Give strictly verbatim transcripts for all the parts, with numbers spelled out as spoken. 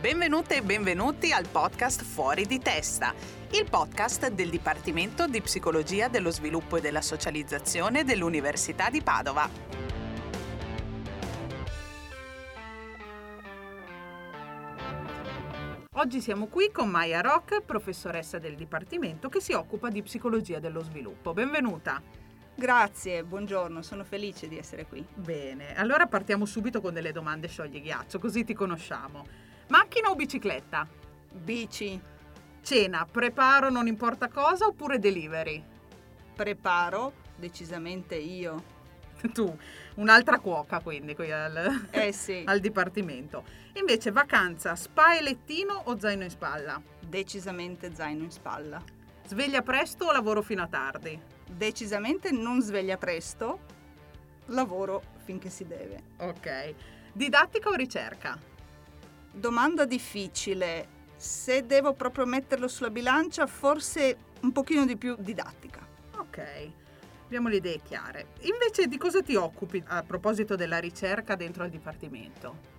Benvenute e benvenuti al podcast Fuori di Testa, il podcast del Dipartimento di Psicologia dello Sviluppo e della Socializzazione dell'Università di Padova. Oggi siamo qui con Maja Roch, professoressa del Dipartimento che si occupa di Psicologia dello Sviluppo. Benvenuta! Grazie, buongiorno, sono felice di essere qui. Bene, allora partiamo subito con delle domande sciogli ghiaccio, così ti conosciamo. Macchina o bicicletta? Bici. Cena, preparo non importa cosa oppure delivery? Preparo, decisamente io. Tu, un'altra cuoca quindi qui al, eh sì. al dipartimento. Invece vacanza, spa e lettino o zaino in spalla? Decisamente zaino in spalla. Sveglia presto o lavoro fino a tardi? Decisamente non sveglia presto, lavoro finché si deve. Ok. Didattica o ricerca? Domanda difficile, se devo proprio metterlo sulla bilancia forse un pochino di più didattica. Ok, abbiamo le idee chiare. Invece di cosa ti occupi a proposito della ricerca dentro al dipartimento?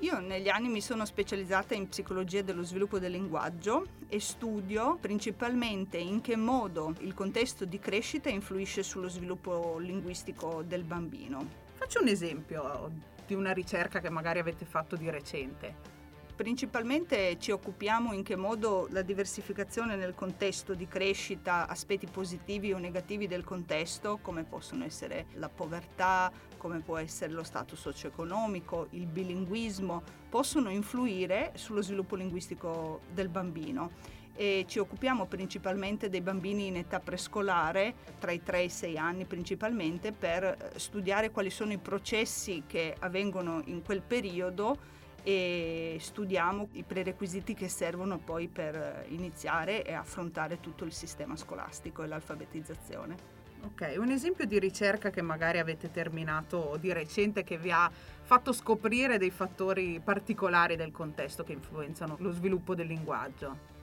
Io negli anni mi sono specializzata in psicologia dello sviluppo del linguaggio e studio principalmente in che modo il contesto di crescita influisce sullo sviluppo linguistico del bambino. Faccio un esempio di una ricerca che magari avete fatto di recente. Principalmente ci occupiamo in che modo la diversificazione nel contesto di crescita, aspetti positivi o negativi del contesto, come possono essere la povertà, come può essere lo status socio-economico, il bilinguismo, possono influire sullo sviluppo linguistico del bambino. E ci occupiamo principalmente dei bambini in età prescolare, tra i tre e i sei anni principalmente, per studiare quali sono i processi che avvengono in quel periodo e studiamo i prerequisiti che servono poi per iniziare e affrontare tutto il sistema scolastico e l'alfabetizzazione. Ok, un esempio di ricerca che magari avete terminato di recente che vi ha fatto scoprire dei fattori particolari del contesto che influenzano lo sviluppo del linguaggio.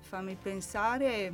Fammi pensare,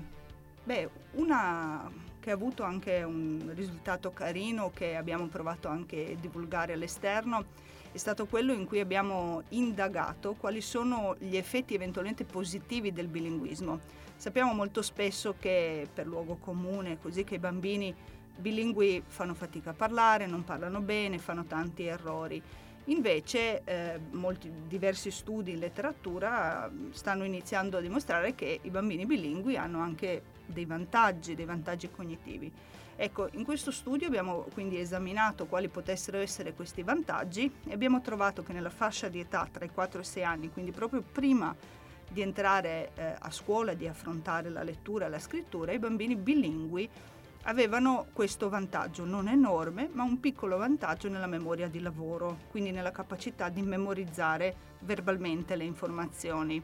beh, una che ha avuto anche un risultato carino che abbiamo provato anche a divulgare all'esterno è stato quello in cui abbiamo indagato quali sono gli effetti eventualmente positivi del bilinguismo. Sappiamo molto spesso che per luogo comune, così, che i bambini bilingui fanno fatica a parlare, non parlano bene, fanno tanti errori. Invece eh, molti diversi studi in letteratura stanno iniziando a dimostrare che i bambini bilingui hanno anche dei vantaggi, dei vantaggi cognitivi. Ecco, in questo studio abbiamo quindi esaminato quali potessero essere questi vantaggi e abbiamo trovato che nella fascia di età tra i quattro e i sei anni, quindi proprio prima di entrare eh, a scuola, di affrontare la lettura e la scrittura, i bambini bilingui avevano questo vantaggio non enorme, ma un piccolo vantaggio nella memoria di lavoro, quindi nella capacità di memorizzare verbalmente le informazioni.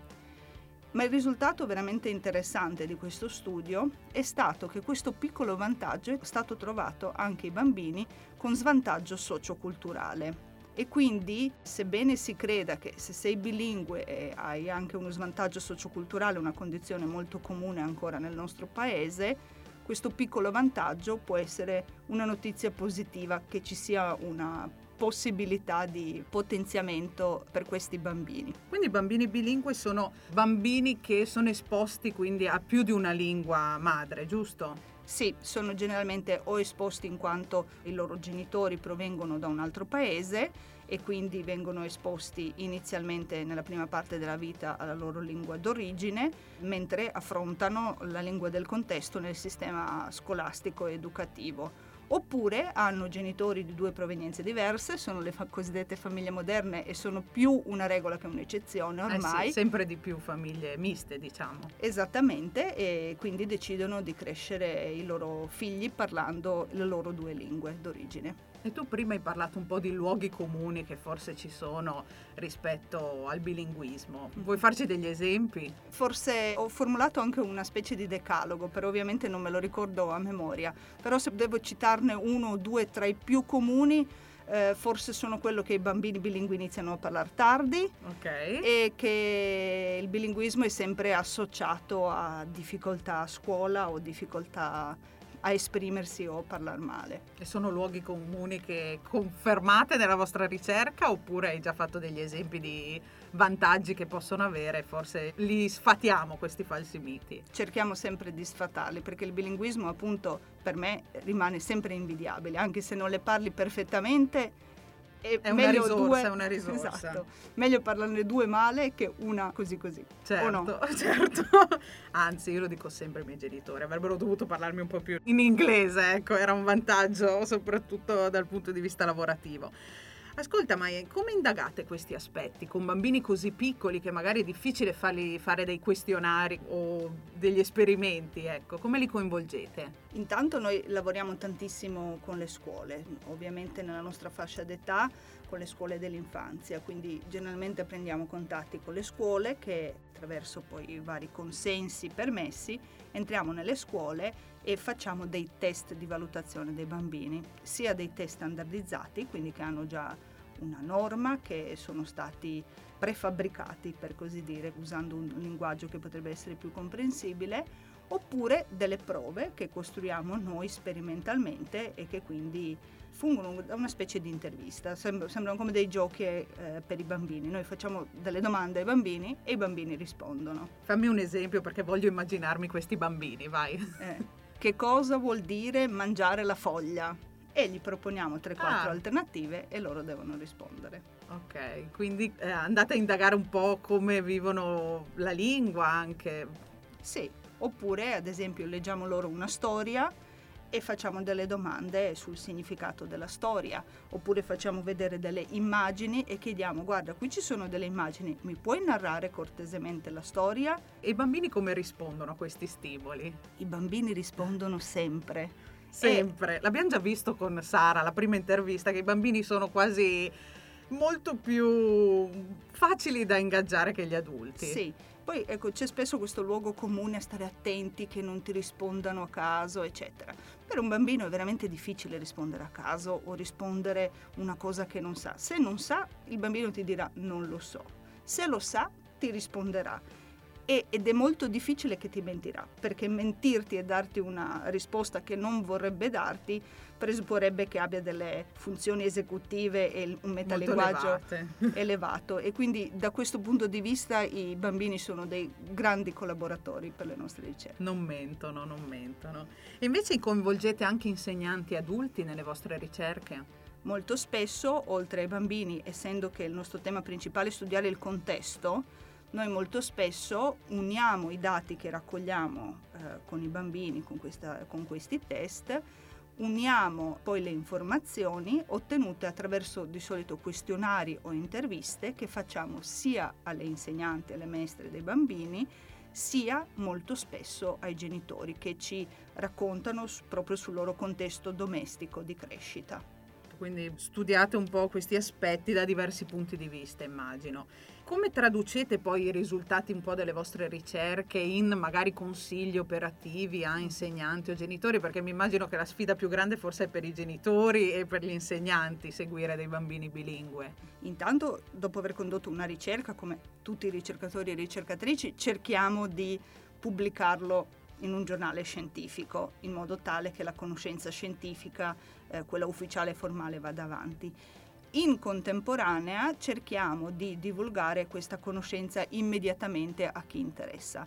Ma il risultato veramente interessante di questo studio è stato che questo piccolo vantaggio è stato trovato anche ai bambini con svantaggio socioculturale. E quindi, sebbene si creda che se sei bilingue e hai anche uno svantaggio socioculturale, una condizione molto comune ancora nel nostro paese, questo piccolo vantaggio può essere una notizia positiva, che ci sia una possibilità di potenziamento per questi bambini. Quindi i bambini bilingui sono bambini che sono esposti quindi a più di una lingua madre, giusto? Sì, sono generalmente o esposti in quanto i loro genitori provengono da un altro paese e quindi vengono esposti inizialmente nella prima parte della vita alla loro lingua d'origine, mentre affrontano la lingua del contesto nel sistema scolastico e educativo. Oppure hanno genitori di due provenienze diverse, sono le fa- cosiddette famiglie moderne e sono più una regola che un'eccezione ormai. Eh sì, sempre di più famiglie miste, diciamo. Esattamente, e quindi decidono di crescere i loro figli parlando le loro due lingue d'origine. E tu prima hai parlato un po' di luoghi comuni che forse ci sono rispetto al bilinguismo. Vuoi farci degli esempi? Forse ho formulato anche una specie di decalogo, però ovviamente non me lo ricordo a memoria. Però se devo citarne uno o due tra i più comuni, eh, forse sono quello che i bambini bilingui iniziano a parlare tardi, okay, e che il bilinguismo è sempre associato a difficoltà a scuola o difficoltà a esprimersi o parlare male. E sono luoghi comuni che confermate nella vostra ricerca, oppure hai già fatto degli esempi di vantaggi che possono avere? Forse li sfatiamo questi falsi miti. Cerchiamo sempre di sfatarli, perché il bilinguismo appunto per me rimane sempre invidiabile, anche se non le parli perfettamente. E è una risorsa, due, è una risorsa. Esatto. Meglio parlarne due male che una così così. Certo, o no? Certo. Anzi, io lo dico sempre ai miei genitori, avrebbero dovuto parlarmi un po' più in inglese, ecco, era un vantaggio soprattutto dal punto di vista lavorativo. Ascolta Maja, come indagate questi aspetti con bambini così piccoli che magari è difficile fargli fare dei questionari o degli esperimenti, ecco, come li coinvolgete? Intanto noi lavoriamo tantissimo con le scuole, ovviamente nella nostra fascia d'età, con le scuole dell'infanzia, quindi generalmente prendiamo contatti con le scuole che attraverso poi i vari consensi permessi entriamo nelle scuole e facciamo dei test di valutazione dei bambini, sia dei test standardizzati, quindi che hanno già una norma, che sono stati prefabbricati per così dire, usando un linguaggio che potrebbe essere più comprensibile, oppure delle prove che costruiamo noi sperimentalmente e che quindi fungono da una specie di intervista, sembrano come dei giochi eh, per i bambini. Noi facciamo delle domande ai bambini e i bambini rispondono. Fammi un esempio, perché voglio immaginarmi questi bambini, vai. Eh, che cosa vuol dire mangiare la foglia? E gli proponiamo tre quattro ah. alternative e loro devono rispondere. Ok, quindi eh, andate a indagare un po' come vivono la lingua anche. Sì, oppure ad esempio leggiamo loro una storia e facciamo delle domande sul significato della storia, oppure facciamo vedere delle immagini e chiediamo: guarda, qui ci sono delle immagini, mi puoi narrare cortesemente la storia? E i bambini come rispondono a questi stimoli? I bambini rispondono sempre. Sempre, e... l'abbiamo già visto con Sara, la prima intervista, che i bambini sono quasi molto più facili da ingaggiare che gli adulti. Sì. Poi ecco, c'è spesso questo luogo comune a stare attenti che non ti rispondano a caso, eccetera. Per un bambino è veramente difficile rispondere a caso o rispondere una cosa che non sa. Se non sa, il bambino ti dirà non lo so. Se lo sa, ti risponderà. E, ed è molto difficile che ti mentirà, perché mentirti e darti una risposta che non vorrebbe darti presupporrebbe che abbia delle funzioni esecutive e un metalinguaggio elevato, e quindi da questo punto di vista i bambini sono dei grandi collaboratori per le nostre ricerche. Non mentono, non mentono. E invece coinvolgete anche insegnanti adulti nelle vostre ricerche? Molto spesso, oltre ai bambini, essendo che il nostro tema principale è studiare il contesto, noi molto spesso uniamo i dati che raccogliamo eh, con i bambini, con, questa, con questi test, uniamo poi le informazioni ottenute attraverso di solito questionari o interviste che facciamo sia alle insegnanti, alle maestre dei bambini, sia molto spesso ai genitori che ci raccontano su, proprio sul loro contesto domestico di crescita. Quindi studiate un po' questi aspetti da diversi punti di vista, immagino. Come traducete poi i risultati un po' delle vostre ricerche in magari consigli operativi a insegnanti o genitori? Perché mi immagino che la sfida più grande forse è per i genitori e per gli insegnanti seguire dei bambini bilingue. Intanto, dopo aver condotto una ricerca, come tutti i ricercatori e ricercatrici, cerchiamo di pubblicarlo in un giornale scientifico, in modo tale che la conoscenza scientifica, eh, quella ufficiale e formale, vada avanti. In contemporanea cerchiamo di divulgare questa conoscenza immediatamente a chi interessa.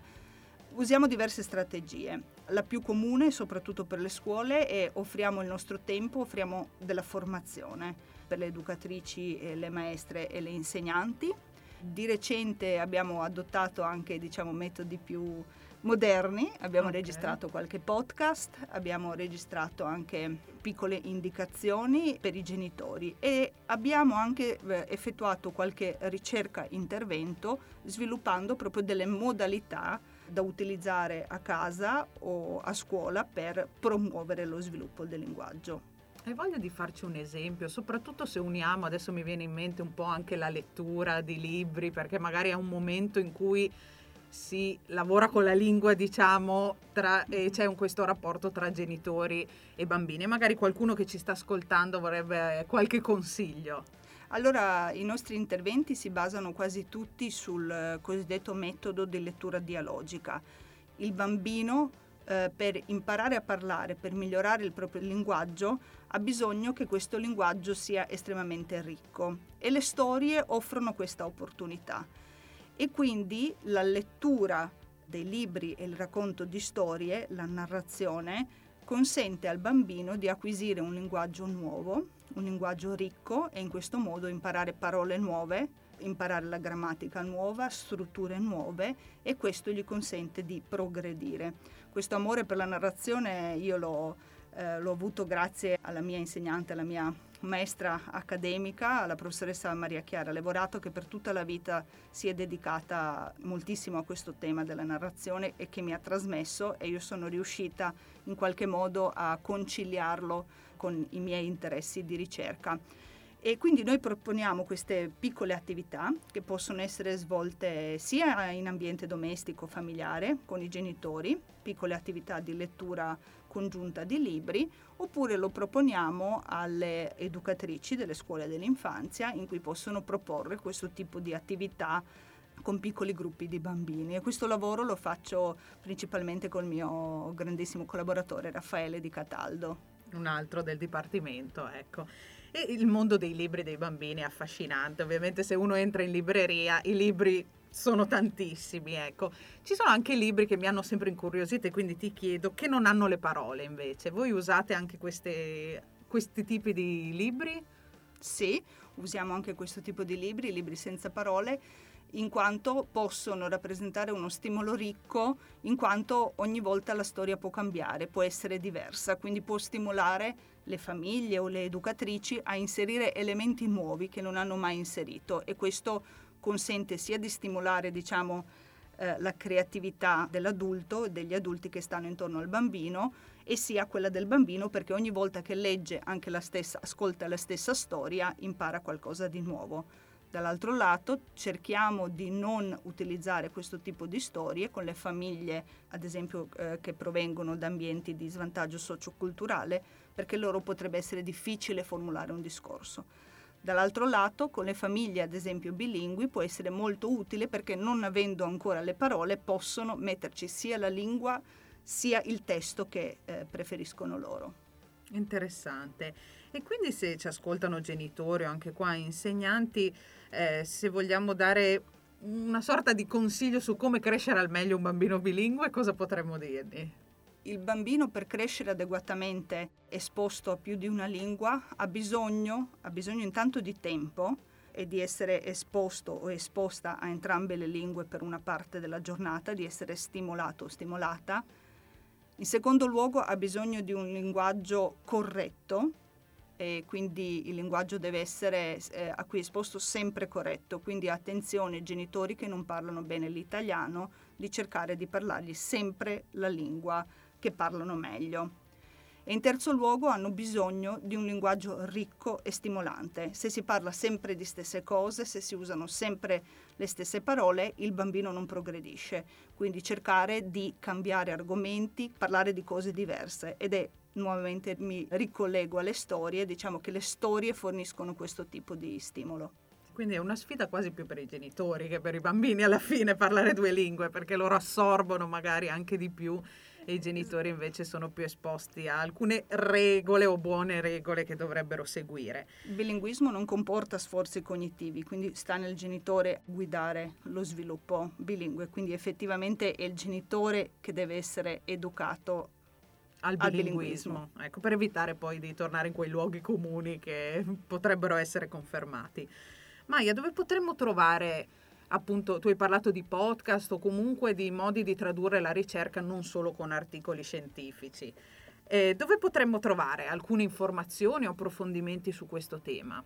Usiamo diverse strategie. La più comune, soprattutto per le scuole, è offriamo il nostro tempo, offriamo della formazione per le educatrici, e le maestre e le insegnanti. Di recente abbiamo adottato anche, diciamo, metodi più moderni, abbiamo okay. registrato qualche podcast, abbiamo registrato anche piccole indicazioni per i genitori e abbiamo anche effettuato qualche ricerca intervento sviluppando proprio delle modalità da utilizzare a casa o a scuola per promuovere lo sviluppo del linguaggio. Hai voglia di farci un esempio, soprattutto se uniamo, adesso mi viene in mente un po' anche la lettura di libri, perché magari è un momento in cui si lavora con la lingua, diciamo, tra, e c'è un, questo rapporto tra genitori e bambini. Magari qualcuno che ci sta ascoltando vorrebbe qualche consiglio. Allora, i nostri interventi si basano quasi tutti sul cosiddetto metodo di lettura dialogica. Il bambino eh, per imparare a parlare, per migliorare il proprio linguaggio, ha bisogno che questo linguaggio sia estremamente ricco, e le storie offrono questa opportunità. E quindi la lettura dei libri e il racconto di storie, la narrazione, consente al bambino di acquisire un linguaggio nuovo, un linguaggio ricco, e in questo modo imparare parole nuove, imparare la grammatica nuova, strutture nuove, e questo gli consente di progredire. Questo amore per la narrazione io l'ho, eh, l'ho avuto grazie alla mia insegnante, alla mia maestra accademica, la professoressa Maria Chiara Levorato, che per tutta la vita si è dedicata moltissimo a questo tema della narrazione e che mi ha trasmesso, e io sono riuscita in qualche modo a conciliarlo con i miei interessi di ricerca. E quindi noi proponiamo queste piccole attività che possono essere svolte sia in ambiente domestico, familiare, con i genitori, piccole attività di lettura congiunta di libri, oppure lo proponiamo alle educatrici delle scuole dell'infanzia, in cui possono proporre questo tipo di attività con piccoli gruppi di bambini. E questo lavoro lo faccio principalmente col mio grandissimo collaboratore Raffaele Di Cataldo. Un altro del dipartimento, ecco. E il mondo dei libri dei bambini è affascinante. Ovviamente se uno entra in libreria i libri sono tantissimi, ecco. Ci sono anche libri che mi hanno sempre incuriosita, e quindi ti chiedo, che non hanno le parole invece. Voi usate anche queste, questi tipi di libri? Sì, usiamo anche questo tipo di libri, libri senza parole, in quanto possono rappresentare uno stimolo ricco, in quanto ogni volta la storia può cambiare, può essere diversa, quindi può stimolare le famiglie o le educatrici a inserire elementi nuovi che non hanno mai inserito, e questo consente sia di stimolare, diciamo, eh, la creatività dell'adulto e degli adulti che stanno intorno al bambino, e sia quella del bambino, perché ogni volta che legge anche la stessa, ascolta la stessa storia, impara qualcosa di nuovo. Dall'altro lato cerchiamo di non utilizzare questo tipo di storie con le famiglie, ad esempio, eh, che provengono da ambienti di svantaggio socioculturale, perché loro potrebbe essere difficile formulare un discorso. Dall'altro lato, con le famiglie, ad esempio, bilingui, può essere molto utile, perché non avendo ancora le parole possono metterci sia la lingua sia il testo che eh, preferiscono loro. Interessante. E quindi se ci ascoltano genitori o anche qua insegnanti, eh, se vogliamo dare una sorta di consiglio su come crescere al meglio un bambino bilingue, cosa potremmo dirgli? Il bambino, per crescere adeguatamente esposto a più di una lingua, ha bisogno, ha bisogno intanto di tempo e di essere esposto o esposta a entrambe le lingue per una parte della giornata, di essere stimolato o stimolata. In secondo luogo ha bisogno di un linguaggio corretto, e quindi il linguaggio deve essere eh, a cui esposto sempre corretto, quindi attenzione genitori che non parlano bene l'italiano di cercare di parlargli sempre la lingua che parlano meglio. E in terzo luogo hanno bisogno di un linguaggio ricco e stimolante. Se si parla sempre di stesse cose, se si usano sempre le stesse parole, il bambino non progredisce. Quindi cercare di cambiare argomenti, parlare di cose diverse. Ed è, nuovamente mi ricollego alle storie, diciamo che le storie forniscono questo tipo di stimolo. Quindi è una sfida quasi più per i genitori che per i bambini alla fine parlare due lingue, perché loro assorbono magari anche di più. E i genitori invece sono più esposti a alcune regole o buone regole che dovrebbero seguire. Il bilinguismo non comporta sforzi cognitivi, quindi sta nel genitore guidare lo sviluppo bilingue, quindi effettivamente è il genitore che deve essere educato al bilinguismo. Al bilinguismo. Ecco, per evitare poi di tornare in quei luoghi comuni che potrebbero essere confermati. Maja, dove potremmo trovare... Appunto, tu hai parlato di podcast o comunque di modi di tradurre la ricerca non solo con articoli scientifici. Eh, dove potremmo trovare alcune informazioni o approfondimenti su questo tema?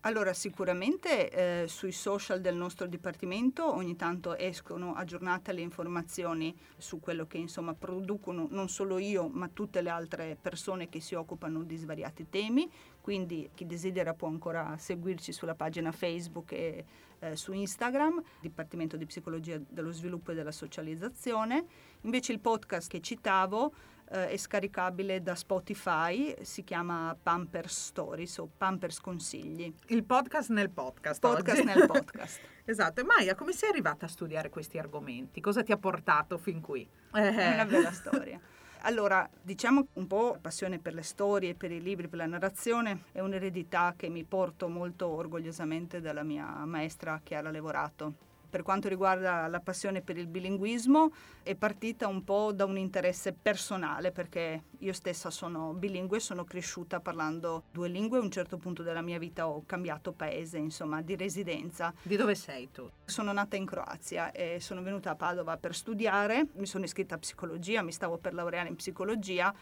Allora, sicuramente eh, sui social del nostro dipartimento ogni tanto escono aggiornate le informazioni su quello che insomma producono non solo io ma tutte le altre persone che si occupano di svariati temi. Quindi chi desidera può ancora seguirci sulla pagina Facebook e eh, su Instagram, Dipartimento di Psicologia dello Sviluppo e della Socializzazione. Invece il podcast che citavo eh, è scaricabile da Spotify, si chiama Pampers Stories o Pampers Consigli. Il podcast nel podcast. Podcast oggi. Nel podcast. Esatto. E Maja, come sei arrivata a studiare questi argomenti? Cosa ti ha portato fin qui? È una bella storia. Allora, diciamo un po' la passione per le storie, per i libri, per la narrazione è un'eredità che mi porto molto orgogliosamente dalla mia maestra Chiara Levorato. Per quanto riguarda la passione per il bilinguismo, è partita un po' da un interesse personale, perché io stessa sono bilingue, sono cresciuta parlando due lingue. A un certo punto della mia vita ho cambiato paese, insomma, di residenza. Di dove sei tu? Sono nata in Croazia e sono venuta a Padova per studiare. Mi sono iscritta a psicologia, mi stavo per laureare in psicologia,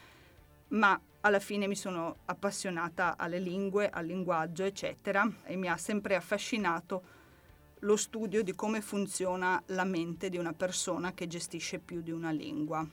ma alla fine mi sono appassionata alle lingue, al linguaggio, eccetera, e mi ha sempre affascinato lo studio di come funziona la mente di una persona che gestisce più di una lingua.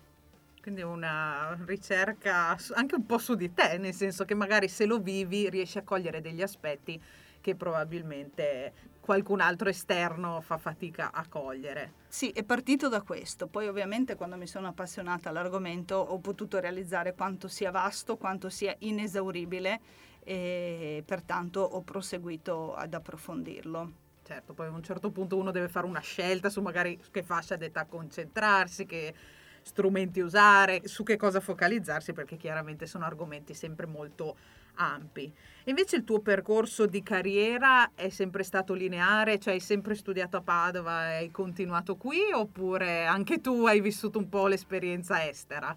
Quindi una ricerca anche un po' su di te, nel senso che magari se lo vivi riesci a cogliere degli aspetti che probabilmente qualcun altro esterno fa fatica a cogliere. Sì, è partito da questo. Poi ovviamente quando mi sono appassionata all'argomento ho potuto realizzare quanto sia vasto, quanto sia inesauribile, e pertanto ho proseguito ad approfondirlo. Certo, poi a un certo punto uno deve fare una scelta su magari che fascia d'età concentrarsi, che strumenti usare, su che cosa focalizzarsi, perché chiaramente sono argomenti sempre molto ampi. Invece il tuo percorso di carriera è sempre stato lineare, cioè hai sempre studiato a Padova e hai continuato qui, oppure anche tu hai vissuto un po' l'esperienza estera?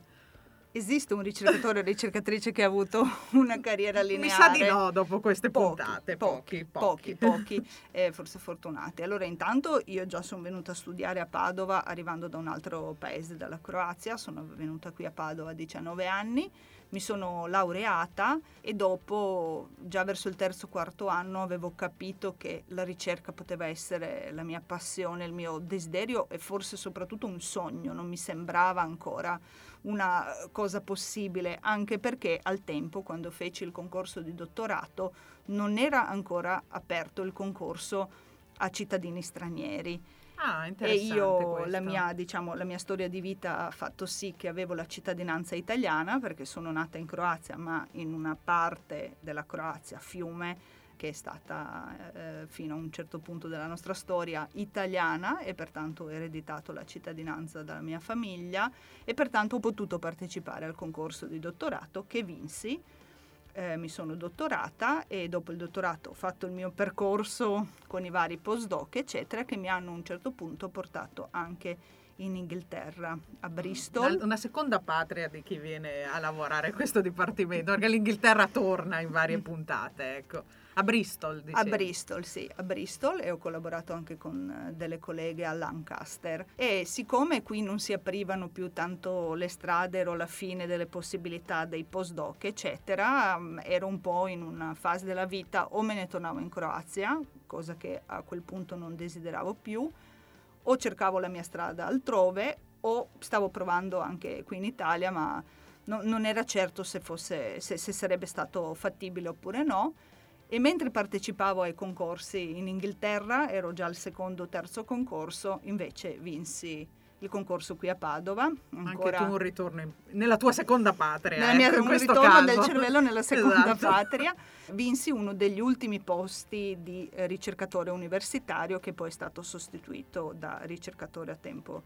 Esiste un ricercatore o ricercatrice che ha avuto una carriera lineare? Mi sa di no dopo queste pochi, puntate. Pochi, pochi, pochi, pochi eh, forse fortunati. Allora, intanto io già sono venuta a studiare a Padova arrivando da un altro paese, dalla Croazia. Sono venuta qui a Padova a diciannove anni, mi sono laureata e dopo, già verso il terzo quarto anno, avevo capito che la ricerca poteva essere la mia passione, il mio desiderio e forse soprattutto un sogno. Non mi sembrava ancora una cosa possibile, anche perché al tempo, quando feci il concorso di dottorato, non era ancora aperto il concorso a cittadini stranieri. Ah, interessante. E io la mia, diciamo, la mia storia di vita ha fatto sì che avevo la cittadinanza italiana, perché sono nata in Croazia, ma in una parte della Croazia, Fiume, che è stata eh, fino a un certo punto della nostra storia italiana, e pertanto ho ereditato la cittadinanza dalla mia famiglia e pertanto ho potuto partecipare al concorso di dottorato che vinsi. Eh, mi sono dottorata e dopo il dottorato ho fatto il mio percorso con i vari postdoc, eccetera, che mi hanno a un certo punto portato anche in Inghilterra, a Bristol. Una seconda patria di chi viene a lavorare in questo dipartimento, perché l'Inghilterra torna in varie puntate, ecco. A Bristol, dicevo. A Bristol, sì, a Bristol, e ho collaborato anche con delle colleghe a Lancaster. E siccome qui non si aprivano più tanto le strade, ero alla fine delle possibilità dei postdoc, eccetera, ero un po' in una fase della vita, o me ne tornavo in Croazia, cosa che a quel punto non desideravo più, o cercavo la mia strada altrove, o stavo provando anche qui in Italia, ma no, non era certo se fosse, se, se sarebbe stato fattibile oppure no. E mentre partecipavo ai concorsi in Inghilterra, ero già al secondo o terzo concorso, invece vinsi il concorso qui a Padova. Ancora... Anche tu un ritorno in... nella tua seconda patria. Nella mia, eh, un ritorno caso. Del cervello nella seconda esatto. patria. Vinsi uno degli ultimi posti di eh, ricercatore universitario, che poi è stato sostituito da ricercatore a tempo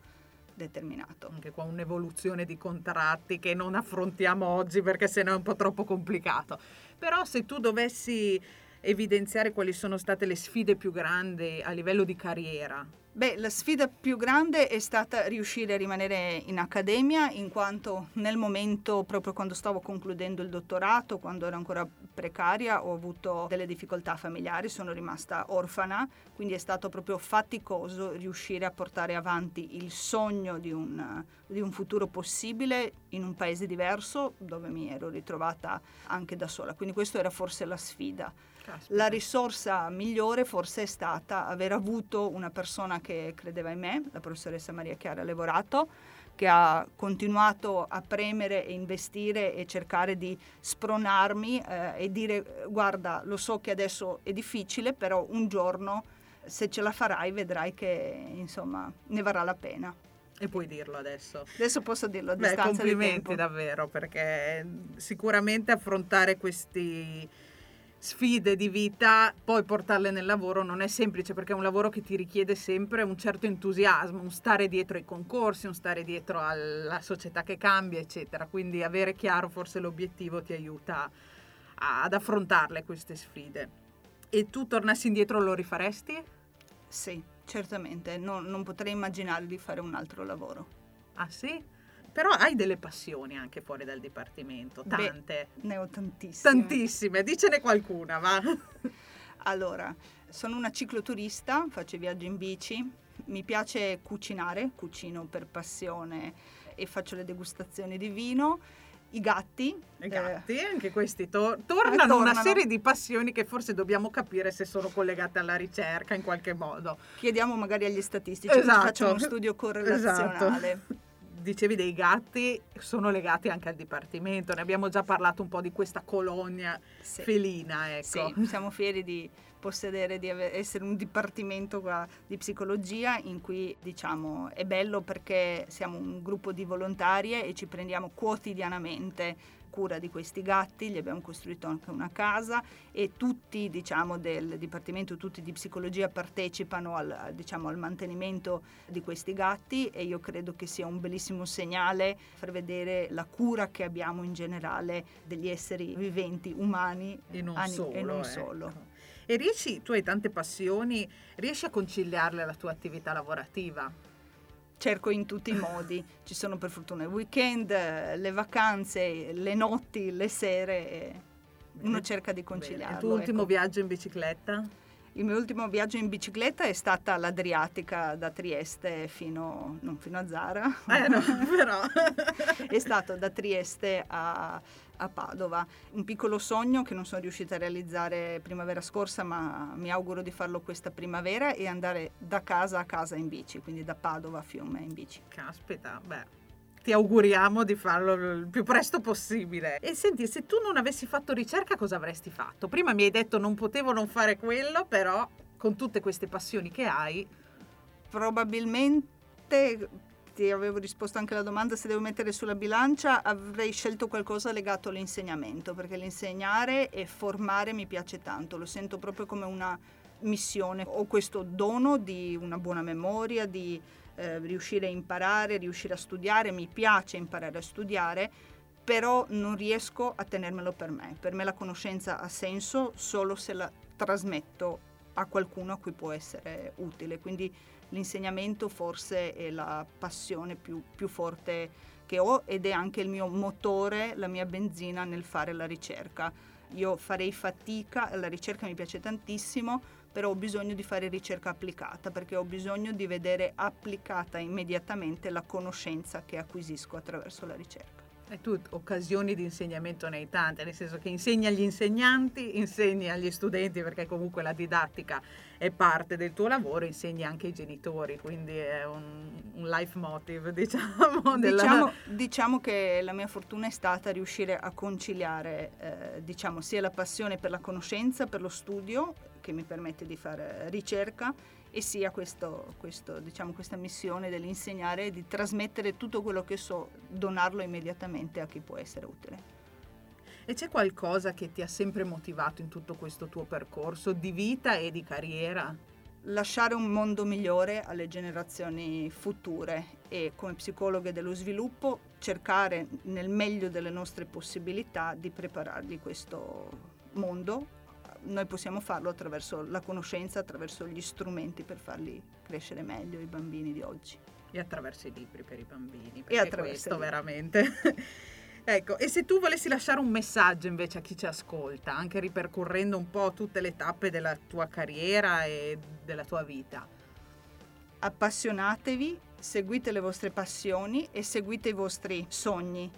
determinato. Anche qua un'evoluzione di contratti che non affrontiamo oggi perché sennò è un po' troppo complicato. Però se tu dovessi evidenziare quali sono state le sfide più grandi a livello di carriera? Beh, la sfida più grande è stata riuscire a rimanere in accademia, in quanto nel momento, proprio quando stavo concludendo il dottorato, quando ero ancora precaria, ho avuto delle difficoltà familiari, sono rimasta orfana, quindi è stato proprio faticoso riuscire a portare avanti il sogno di un, di un futuro possibile in un paese diverso, dove mi ero ritrovata anche da sola. Quindi questa era forse la sfida. La risorsa migliore forse è stata aver avuto una persona che credeva in me, la professoressa Maria Chiara Levorato, che ha continuato a premere e investire e cercare di spronarmi eh, e dire: guarda, lo so che adesso è difficile, però un giorno, se ce la farai, vedrai che insomma ne varrà la pena. E puoi dirlo adesso. Adesso posso dirlo a distanza di tempo. Beh, complimenti davvero, perché sicuramente affrontare questi sfide di vita, poi portarle nel lavoro non è semplice, perché è un lavoro che ti richiede sempre un certo entusiasmo, un stare dietro ai concorsi, un stare dietro alla società che cambia, eccetera. Quindi avere chiaro forse l'obiettivo ti aiuta a, ad affrontarle queste sfide. E tu tornassi indietro lo rifaresti? Sì, certamente. No, non potrei immaginare di fare un altro lavoro. Ah sì? Però hai delle passioni anche fuori dal dipartimento, tante. Beh, ne ho tantissime. Tantissime, dicene qualcuna, va. Allora, sono una cicloturista, faccio viaggi in bici, mi piace cucinare, cucino per passione e faccio le degustazioni di vino. I gatti. I gatti, eh, anche questi tor- tornano, tornano una serie di passioni che forse dobbiamo capire se sono collegate alla ricerca in qualche modo. Chiediamo magari agli statistici, esatto, facciamo uno studio correlazionale. Esatto. Dicevi dei gatti, sono legati anche al dipartimento, ne abbiamo già parlato un po' di questa colonia, sì, felina, ecco. Sì, siamo fieri di possedere, di essere un dipartimento di psicologia in cui, diciamo, è bello perché siamo un gruppo di volontarie e ci prendiamo quotidianamente cura di questi gatti, gli abbiamo costruito anche una casa e tutti, diciamo, del dipartimento, tutti di psicologia partecipano al, diciamo, al mantenimento di questi gatti, e io credo che sia un bellissimo segnale far vedere la cura che abbiamo in generale degli esseri viventi, umani e non ani- solo. E non eh. solo. E riesci, tu hai tante passioni, riesci a conciliarle alla tua attività lavorativa? Cerco in tutti i modi, ci sono per fortuna i weekend, le vacanze, le notti, le sere, uno cerca di conciliarlo. Bene. Il tuo ultimo ecco. viaggio in bicicletta? Il mio ultimo viaggio in bicicletta è stata l'Adriatica da Trieste fino, non fino a Zara, eh no, però. È stato da Trieste a, a Padova. Un piccolo sogno che non sono riuscita a realizzare primavera scorsa, ma mi auguro di farlo questa primavera, e andare da casa a casa in bici, quindi da Padova a Fiume in bici. Caspita, beh. Ti auguriamo di farlo il più presto possibile. E senti, se tu non avessi fatto ricerca, cosa avresti fatto? Prima mi hai detto non potevo non fare quello, però con tutte queste passioni che hai... Probabilmente, ti avevo risposto anche alla domanda se devo mettere sulla bilancia, avrei scelto qualcosa legato all'insegnamento, perché l'insegnare e formare mi piace tanto, lo sento proprio come una missione. Ho questo dono di una buona memoria, di... Eh, riuscire a imparare, riuscire a studiare, mi piace imparare a studiare, però non riesco a tenermelo per me. Per me la conoscenza ha senso solo se la trasmetto a qualcuno a cui può essere utile, quindi l'insegnamento forse è la passione più, più forte che ho, ed è anche il mio motore, la mia benzina nel fare la ricerca. Io farei fatica, la ricerca mi piace tantissimo, però ho bisogno di fare ricerca applicata, perché ho bisogno di vedere applicata immediatamente la conoscenza che acquisisco attraverso la ricerca. E tu occasioni di insegnamento ne hai tante, nel senso che insegni agli insegnanti, insegni agli studenti, perché comunque la didattica è parte del tuo lavoro, insegni anche ai genitori, quindi è un, un life motive, diciamo, della... diciamo. Diciamo che la mia fortuna è stata riuscire a conciliare, eh, diciamo, sia la passione per la conoscenza, per lo studio, che mi permette di fare ricerca, e sia questo, questo, diciamo, questa missione dell'insegnare, di trasmettere tutto quello che so, donarlo immediatamente a chi può essere utile. E c'è qualcosa che ti ha sempre motivato in tutto questo tuo percorso di vita e di carriera? Lasciare un mondo migliore alle generazioni future, e come psicologhe dello sviluppo cercare nel meglio delle nostre possibilità di preparargli questo mondo. Noi possiamo farlo attraverso la conoscenza, attraverso gli strumenti per farli crescere meglio, i bambini di oggi. E attraverso i libri per i bambini, perché e attraverso questo veramente. Ecco, e se tu volessi lasciare un messaggio invece a chi ci ascolta, anche ripercorrendo un po' tutte le tappe della tua carriera e della tua vita? Appassionatevi, seguite le vostre passioni e seguite i vostri sogni.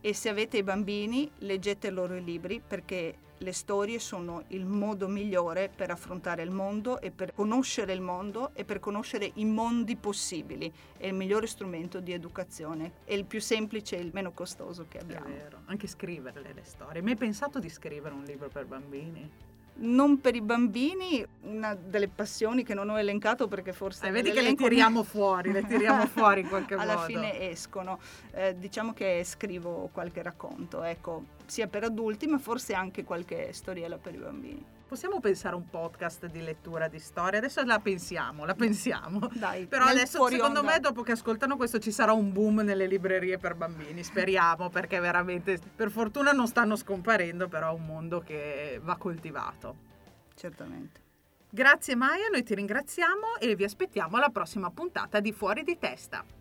E se avete i bambini, leggete i loro libri, perché le storie sono il modo migliore per affrontare il mondo e per conoscere il mondo e per conoscere i mondi possibili. È il migliore strumento di educazione, è il più semplice e il meno costoso che abbiamo. È vero, anche scriverle le storie. Mi hai pensato di scrivere un libro per bambini? Non per i bambini, una delle passioni che non ho elencato perché forse... Eh, vedi che le tiriamo fuori, le tiriamo fuori in qualche modo. Alla fine escono. Eh, diciamo che scrivo qualche racconto, ecco, sia per adulti ma forse anche qualche storiella per i bambini. Possiamo pensare un podcast di lettura di storie? Adesso la pensiamo, la pensiamo. Dai, però adesso secondo onda. Me dopo che ascoltano questo ci sarà un boom nelle librerie per bambini, speriamo, perché veramente per fortuna non stanno scomparendo, però è un mondo che va coltivato. Certamente. Grazie Maja, noi ti ringraziamo e vi aspettiamo alla prossima puntata di Fuori di Testa.